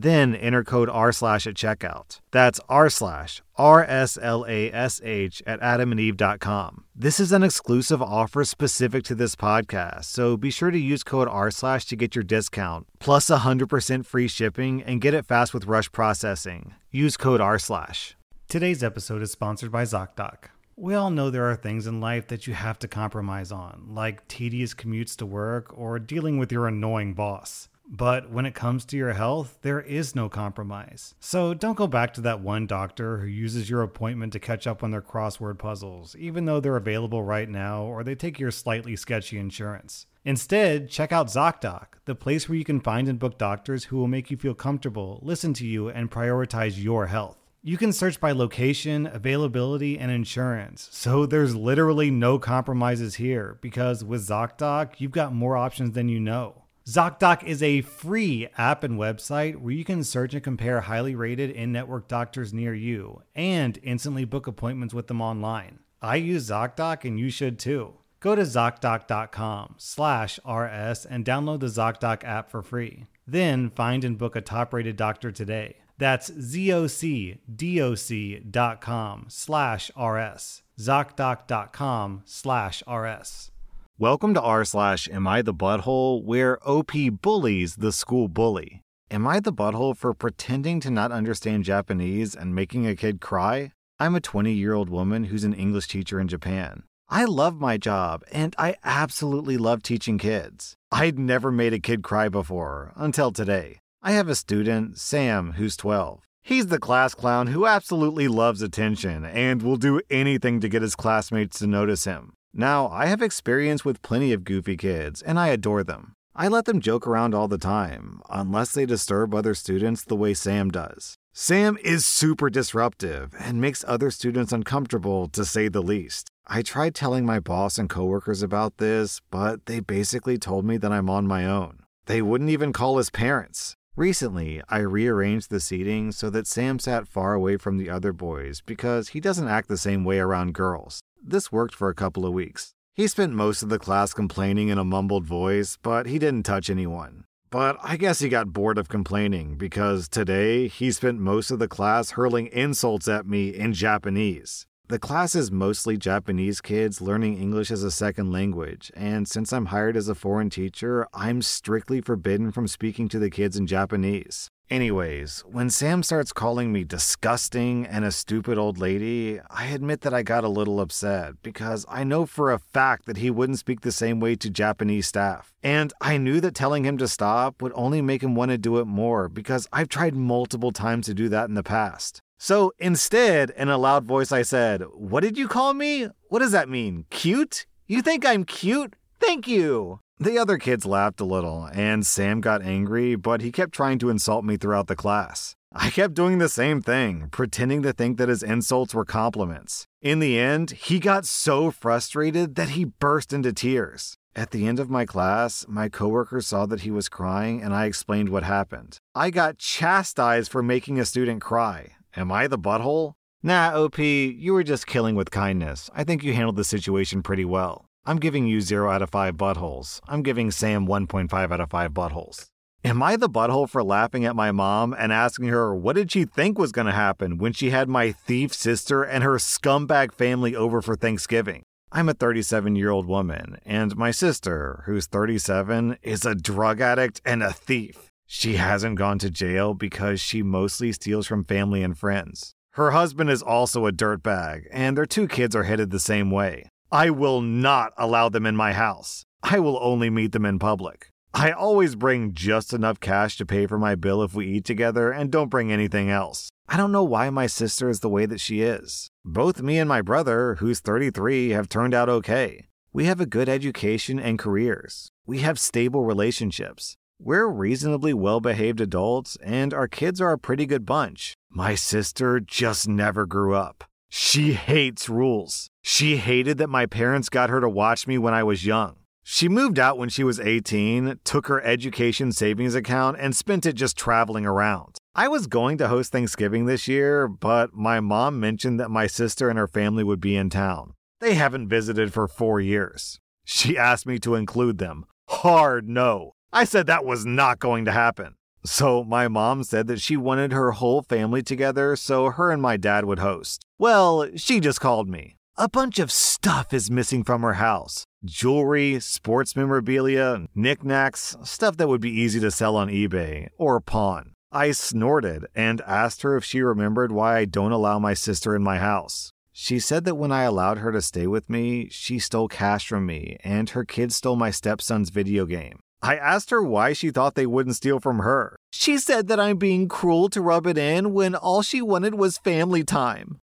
Then enter code r/ at checkout. That's r/ r/RSLASH at adamandeve.com. This is an exclusive offer specific to this podcast, so be sure to use code r/ to get your discount, plus 100% free shipping, and get it fast with rush processing. Use code r/. Today's episode is sponsored by ZocDoc. We all know there are things in life that you have to compromise on, like tedious commutes to work or dealing with your annoying boss. But when it comes to your health, there is no compromise. So don't go back to that one doctor who uses your appointment to catch up on their crossword puzzles, even though they're available right now or they take your slightly sketchy insurance. Instead, check out ZocDoc, the place where you can find and book doctors who will make you feel comfortable, listen to you, and prioritize your health. You can search by location, availability, and insurance. So there's literally no compromises here, because with ZocDoc, you've got more options than you know. ZocDoc is a free app and website where you can search and compare highly rated in-network doctors near you and instantly book appointments with them online. I use ZocDoc and you should too. Go to ZocDoc.com/RS and download the ZocDoc app for free. Then find and book a top-rated doctor today. That's ZocDoc.com/RS. ZocDoc.com/RS. Welcome to r/am I the butthole, where OP bullies the school bully. Am I the butthole for pretending to not understand Japanese and making a kid cry? I'm a 20-year-old woman who's an English teacher in Japan. I love my job, and I absolutely love teaching kids. I'd never made a kid cry before, until today. I have a student, Sam, who's 12. He's the class clown who absolutely loves attention and will do anything to get his classmates to notice him. Now, I have experience with plenty of goofy kids, and I adore them. I let them joke around all the time, unless they disturb other students the way Sam does. Sam is super disruptive and makes other students uncomfortable, to say the least. I tried telling my boss and coworkers about this, but they basically told me that I'm on my own. They wouldn't even call his parents. Recently, I rearranged the seating so that Sam sat far away from the other boys because he doesn't act the same way around girls. This worked for a couple of weeks. He spent most of the class complaining in a mumbled voice, but he didn't touch anyone. But I guess he got bored of complaining, because today he spent most of the class hurling insults at me in Japanese. The class is mostly Japanese kids learning English as a second language, and since I'm hired as a foreign teacher, I'm strictly forbidden from speaking to the kids in Japanese. Anyways, when Sam starts calling me disgusting and a stupid old lady, I admit that I got a little upset because I know for a fact that he wouldn't speak the same way to Japanese staff. And I knew that telling him to stop would only make him want to do it more because I've tried multiple times to do that in the past. So instead, in a loud voice, I said, "What did you call me? What does that mean? Cute? You think I'm cute? Thank you." The other kids laughed a little, and Sam got angry, but he kept trying to insult me throughout the class. I kept doing the same thing, pretending to think that his insults were compliments. In the end, he got so frustrated that he burst into tears. At the end of my class, my coworker saw that he was crying, and I explained what happened. I got chastised for making a student cry. Am I the butthole? Nah, OP, you were just killing with kindness. I think you handled the situation pretty well. I'm giving you 0 out of 5 buttholes. I'm giving Sam 1.5 out of 5 buttholes. Am I the butthole for laughing at my mom and asking her what did she think was going to happen when she had my thief sister and her scumbag family over for Thanksgiving? I'm a 37-year-old woman, and my sister, who's 37, is a drug addict and a thief. She hasn't gone to jail because she mostly steals from family and friends. Her husband is also a dirtbag, and their two kids are headed the same way. I will not allow them in my house. I will only meet them in public. I always bring just enough cash to pay for my bill if we eat together and don't bring anything else. I don't know why my sister is the way that she is. Both me and my brother, who's 33, have turned out okay. We have a good education and careers. We have stable relationships. We're reasonably well-behaved adults, and our kids are a pretty good bunch. My sister just never grew up. She hates rules. She hated that my parents got her to watch me when I was young. She moved out when she was 18, took her education savings account, and spent it just traveling around. I was going to host Thanksgiving this year, but my mom mentioned that my sister and her family would be in town. They haven't visited for 4 years. She asked me to include them. Hard no. I said that was not going to happen. So my mom said that she wanted her whole family together so her and my dad would host. Well, she just called me. A bunch of stuff is missing from her house. Jewelry, sports memorabilia, knickknacks, stuff that would be easy to sell on eBay or pawn. I snorted and asked her if she remembered why I don't allow my sister in my house. She said that when I allowed her to stay with me, she stole cash from me and her kids stole my stepson's video game. I asked her why she thought they wouldn't steal from her. She said that I'm being cruel to rub it in when all she wanted was family time.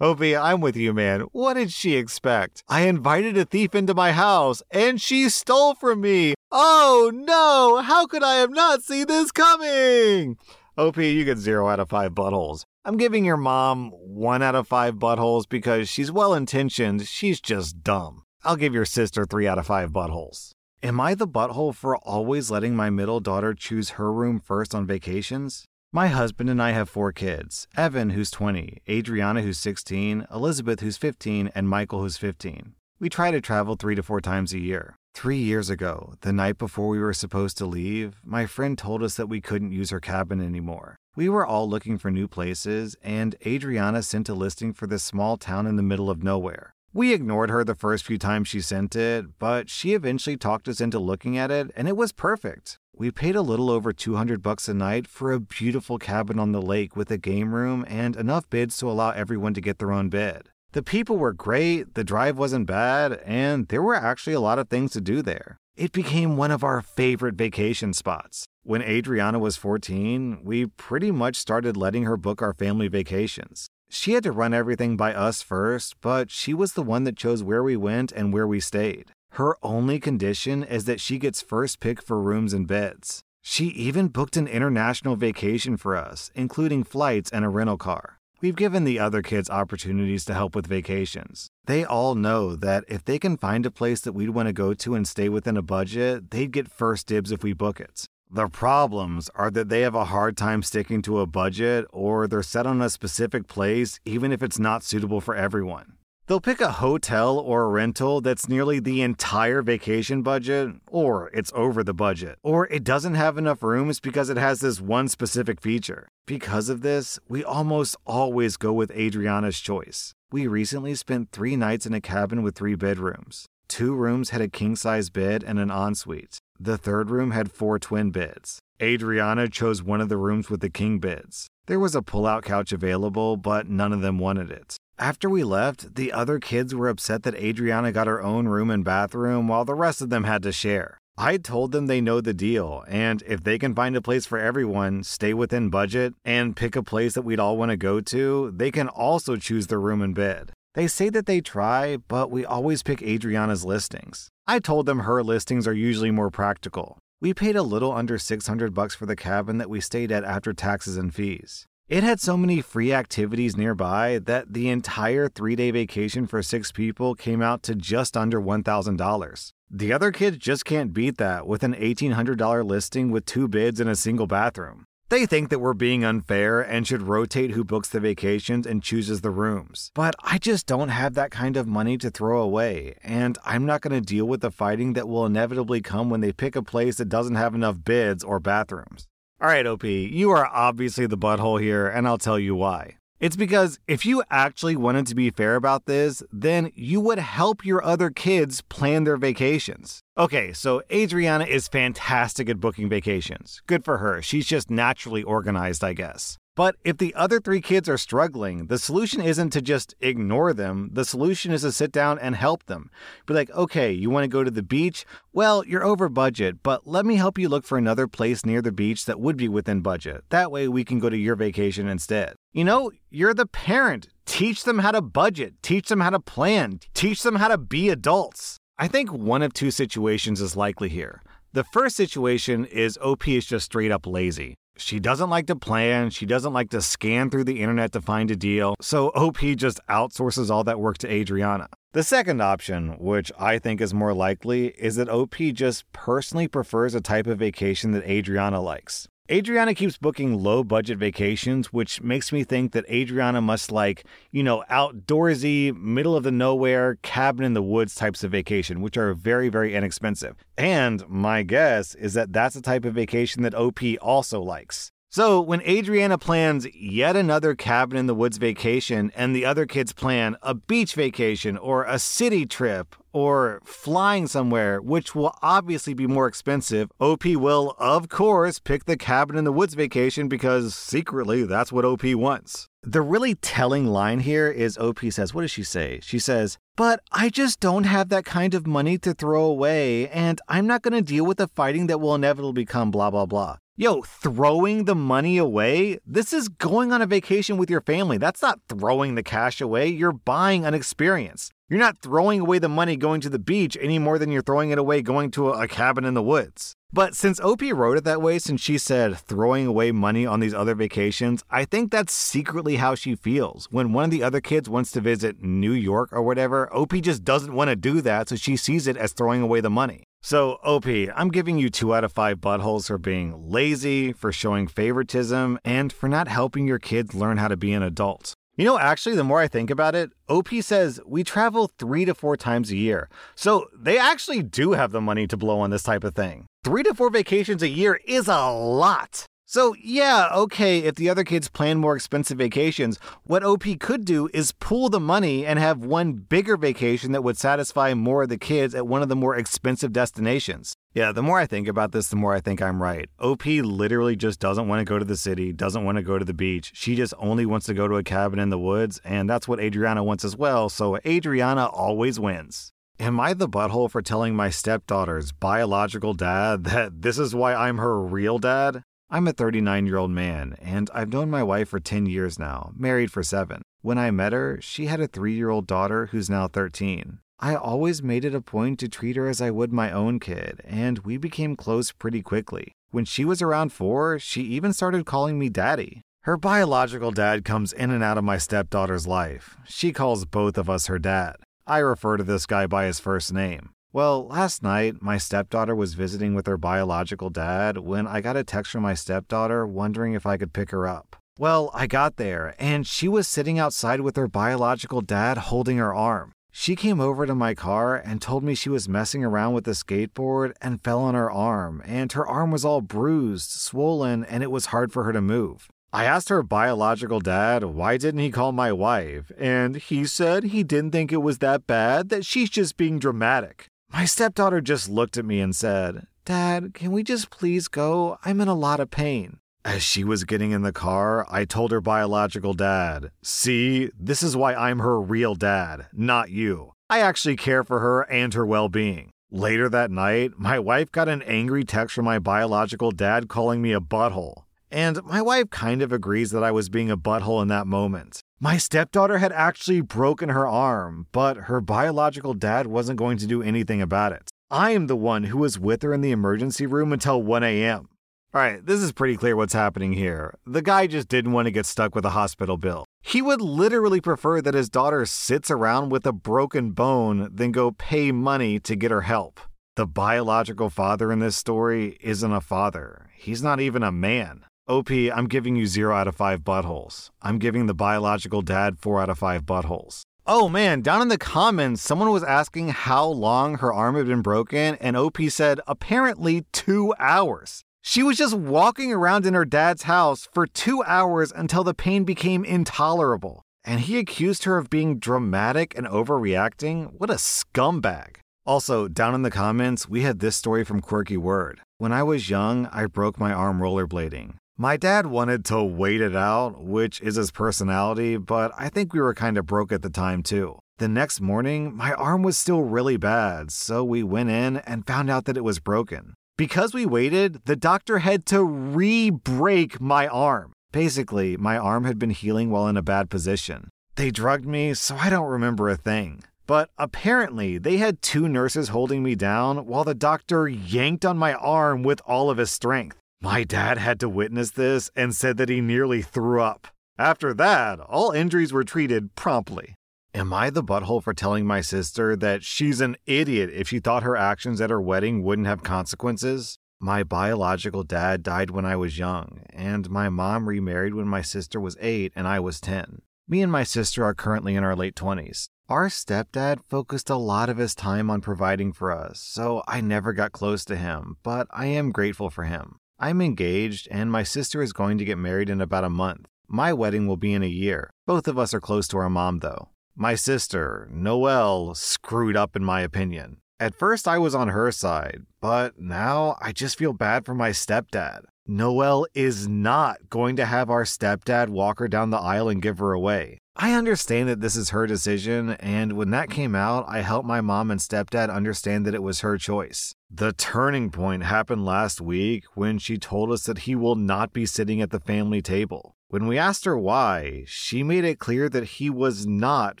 Opie, I'm with you, man. What did she expect? I invited a thief into my house, and she stole from me. Oh, no! How could I have not seen this coming? Opie, you get 0 out of 5 buttholes. I'm giving your mom 1 out of 5 buttholes because she's well-intentioned. She's just dumb. I'll give your sister 3 out of 5 buttholes. Am I the butthole for always letting my middle daughter choose her room first on vacations? My husband and I have 4 kids, Evan, who's 20, Adriana, who's 16, Elizabeth, who's 15, and Michael, who's 15. We try to travel 3 to 4 times a year. 3 years ago, the night before we were supposed to leave, my friend told us that we couldn't use her cabin anymore. We were all looking for new places, and Adriana sent a listing for this small town in the middle of nowhere. We ignored her the first few times she sent it, but she eventually talked us into looking at it, and it was perfect. We paid a little over $200 a night for a beautiful cabin on the lake with a game room and enough bids to allow everyone to get their own bed. The people were great, the drive wasn't bad, and there were actually a lot of things to do there. It became one of our favorite vacation spots. When Adriana was 14, we pretty much started letting her book our family vacations. She had to run everything by us first, but she was the one that chose where we went and where we stayed. Her only condition is that she gets first pick for rooms and beds. She even booked an international vacation for us, including flights and a rental car. We've given the other kids opportunities to help with vacations. They all know that if they can find a place that we'd want to go to and stay within a budget, they'd get first dibs if we book it. The problems are that they have a hard time sticking to a budget, or they're set on a specific place even if it's not suitable for everyone. They'll pick a hotel or a rental that's nearly the entire vacation budget, or it's over the budget, or it doesn't have enough rooms because it has this one specific feature. Because of this, we almost always go with Adriana's choice. We recently spent 3 nights in a cabin with 3 bedrooms. 2 rooms had a king-size bed and an ensuite. The third room had 4 twin beds. Adriana chose one of the rooms with the king beds. There was a pull-out couch available, but none of them wanted it. After we left, the other kids were upset that Adriana got her own room and bathroom while the rest of them had to share. I told them they know the deal, and if they can find a place for everyone, stay within budget, and pick a place that we'd all want to go to, they can also choose their room and bed. They say that they try, but we always pick Adriana's listings. I told them her listings are usually more practical. We paid a little under $600 for the cabin that we stayed at after taxes and fees. It had so many free activities nearby that the entire 3-day vacation for 6 people came out to just under $1,000. The other kids just can't beat that with an $1,800 listing with 2 bids and a single bathroom. They think that we're being unfair and should rotate who books the vacations and chooses the rooms. But I just don't have that kind of money to throw away, and I'm not going to deal with the fighting that will inevitably come when they pick a place that doesn't have enough bids or bathrooms. All right, OP, you are obviously the butthole here, and I'll tell you why. It's because if you actually wanted to be fair about this, then you would help your other kids plan their vacations. Okay, so Adriana is fantastic at booking vacations. Good for her. She's just naturally organized, I guess. But if the other three kids are struggling, the solution isn't to just ignore them. The solution is to sit down and help them. Be like, okay, you want to go to the beach? Well, you're over budget, but let me help you look for another place near the beach that would be within budget. That way we can go to your vacation instead. You know, you're the parent. Teach them how to budget. Teach them how to plan. Teach them how to be adults. I think one of two situations is likely here. The first situation is OP is just straight up lazy. She doesn't like to plan. She doesn't like to scan through the internet to find a deal. So OP just outsources all that work to Adriana. The second option, which I think is more likely, is that OP just personally prefers a type of vacation that Adriana likes. Adriana keeps booking low-budget vacations, which makes me think that Adriana must like, you know, outdoorsy, middle-of-the-nowhere, cabin-in-the-woods types of vacation, which are very, very inexpensive. And my guess is that that's the type of vacation that OP also likes. So when Adriana plans yet another cabin-in-the-woods vacation and the other kids plan a beach vacation or a city trip or flying somewhere, which will obviously be more expensive, OP will, of course, pick the cabin-in-the-woods vacation because secretly that's what OP wants. The really telling line here is OP says, what does she say? She says, but I just don't have that kind of money to throw away, and I'm not going to deal with the fighting that will inevitably become blah, blah, blah. Yo, throwing the money away? This is going on a vacation with your family. That's not throwing the cash away. You're buying an experience. You're not throwing away the money going to the beach any more than you're throwing it away going to a cabin in the woods. But since OP wrote it that way, since she said throwing away money on these other vacations, I think that's secretly how she feels. When one of the other kids wants to visit New York or whatever, OP just doesn't want to do that, so she sees it as throwing away the money. So, OP, I'm giving you 2 out of 5 buttholes for being lazy, for showing favoritism, and for not helping your kids learn how to be an adult. You know, actually, the more I think about it, OP says we travel 3 to 4 times a year. So they actually do have the money to blow on this type of thing. 3 to 4 vacations a year is a lot. So yeah, okay, if the other kids plan more expensive vacations, what OP could do is pool the money and have one bigger vacation that would satisfy more of the kids at one of the more expensive destinations. Yeah, the more I think about this, the more I think I'm right. OP literally just doesn't want to go to the city, doesn't want to go to the beach. She just only wants to go to a cabin in the woods, and that's what Adriana wants as well, so Adriana always wins. Am I the butthole for telling my stepdaughter's biological dad that this is why I'm her real dad? I'm a 39-year-old man, and I've known my wife for 10 years now, married for 7. When I met her, she had a 3-year-old daughter who's now 13. I always made it a point to treat her as I would my own kid, and we became close pretty quickly. When she was around 4, she even started calling me daddy. Her biological dad comes in and out of my stepdaughter's life. She calls both of us her dad. I refer to this guy by his first name. Well, last night, my stepdaughter was visiting with her biological dad when I got a text from my stepdaughter wondering if I could pick her up. Well, I got there, and she was sitting outside with her biological dad holding her arm. She came over to my car and told me she was messing around with the skateboard and fell on her arm, and her arm was all bruised, swollen, and it was hard for her to move. I asked her biological dad why didn't he call my wife, and he said he didn't think it was that bad, that she's just being dramatic. My stepdaughter just looked at me and said, Dad, can we just please go? I'm in a lot of pain. As she was getting in the car, I told her biological dad, see, this is why I'm her real dad, not you. I actually care for her and her well-being. Later that night, my wife got an angry text from my biological dad calling me a butthole. And my wife kind of agrees that I was being a butthole in that moment. My stepdaughter had actually broken her arm, but her biological dad wasn't going to do anything about it. I am the one who was with her in the emergency room until 1 a.m. All right, this is pretty clear what's happening here. The guy just didn't want to get stuck with a hospital bill. He would literally prefer that his daughter sits around with a broken bone than go pay money to get her help. The biological father in this story isn't a father. He's not even a man. OP, I'm giving you 0 out of 5 buttholes. I'm giving the biological dad 4 out of 5 buttholes. Oh man, down in the comments, someone was asking how long her arm had been broken, and OP said apparently 2 hours. She was just walking around in her dad's house for 2 hours until the pain became intolerable. And he accused her of being dramatic and overreacting? What a scumbag. Also, down in the comments, we had this story from Quirky Word. When I was young, I broke my arm rollerblading. My dad wanted to wait it out, which is his personality, but I think we were kind of broke at the time too. The next morning, my arm was still really bad, so we went in and found out that it was broken. Because we waited, the doctor had to re-break my arm. Basically, my arm had been healing while in a bad position. They drugged me, so I don't remember a thing. But apparently, they had two nurses holding me down while the doctor yanked on my arm with all of his strength. My dad had to witness this and said that he nearly threw up. After that, all injuries were treated promptly. Am I the butthole for telling my sister that she's an idiot if she thought her actions at her wedding wouldn't have consequences? My biological dad died when I was young, and my mom remarried when my sister was 8 and I was 10. Me and my sister are currently in our late 20s. Our stepdad focused a lot of his time on providing for us, so I never got close to him, but I am grateful for him. I'm engaged, and my sister is going to get married in about a month. My wedding will be in a year. Both of us are close to our mom, though. My sister, Noelle, screwed up in my opinion. At first, I was on her side, but now I just feel bad for my stepdad. Noelle is not going to have our stepdad walk her down the aisle and give her away. I understand that this is her decision, and when that came out, I helped my mom and stepdad understand that it was her choice. The turning point happened last week when she told us that he will not be sitting at the family table. When we asked her why, she made it clear that he was not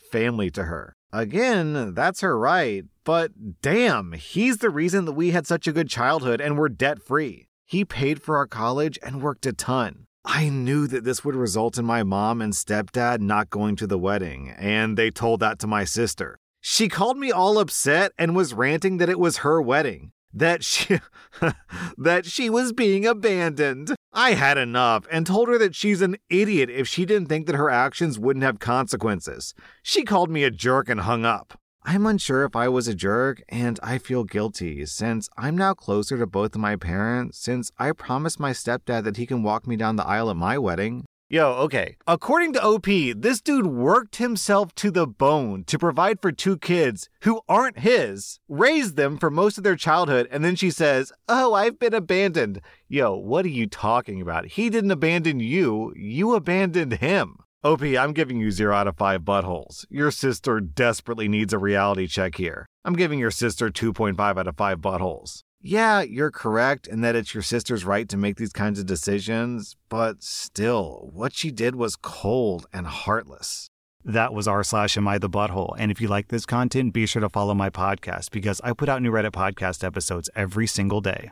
family to her. Again, that's her right, but damn, he's the reason that we had such a good childhood and were debt-free. He paid for our college and worked a ton. I knew that this would result in my mom and stepdad not going to the wedding, and they told that to my sister. She called me all upset and was ranting that it was her wedding, that she was being abandoned. I had enough and told her that she's an idiot if she didn't think that her actions wouldn't have consequences. She called me a jerk and hung up. I'm unsure if I was a jerk, and I feel guilty since I'm now closer to both of my parents since I promised my stepdad that he can walk me down the aisle at my wedding. Yo, okay. According to OP, this dude worked himself to the bone to provide for two kids who aren't his, raised them for most of their childhood, and then she says, "Oh, I've been abandoned." Yo, what are you talking about? He didn't abandon you. You abandoned him. OP, I'm giving you 0 out of 5 buttholes. Your sister desperately needs a reality check here. I'm giving your sister 2.5 out of 5 buttholes. Yeah, you're correct in that it's your sister's right to make these kinds of decisions, but still, what she did was cold and heartless. That was r/AmITheButthole, and if you like this content, be sure to follow my podcast because I put out new Reddit podcast episodes every single day.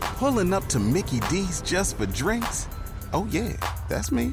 Pulling up to Mickey D's just for drinks? Oh yeah, that's me.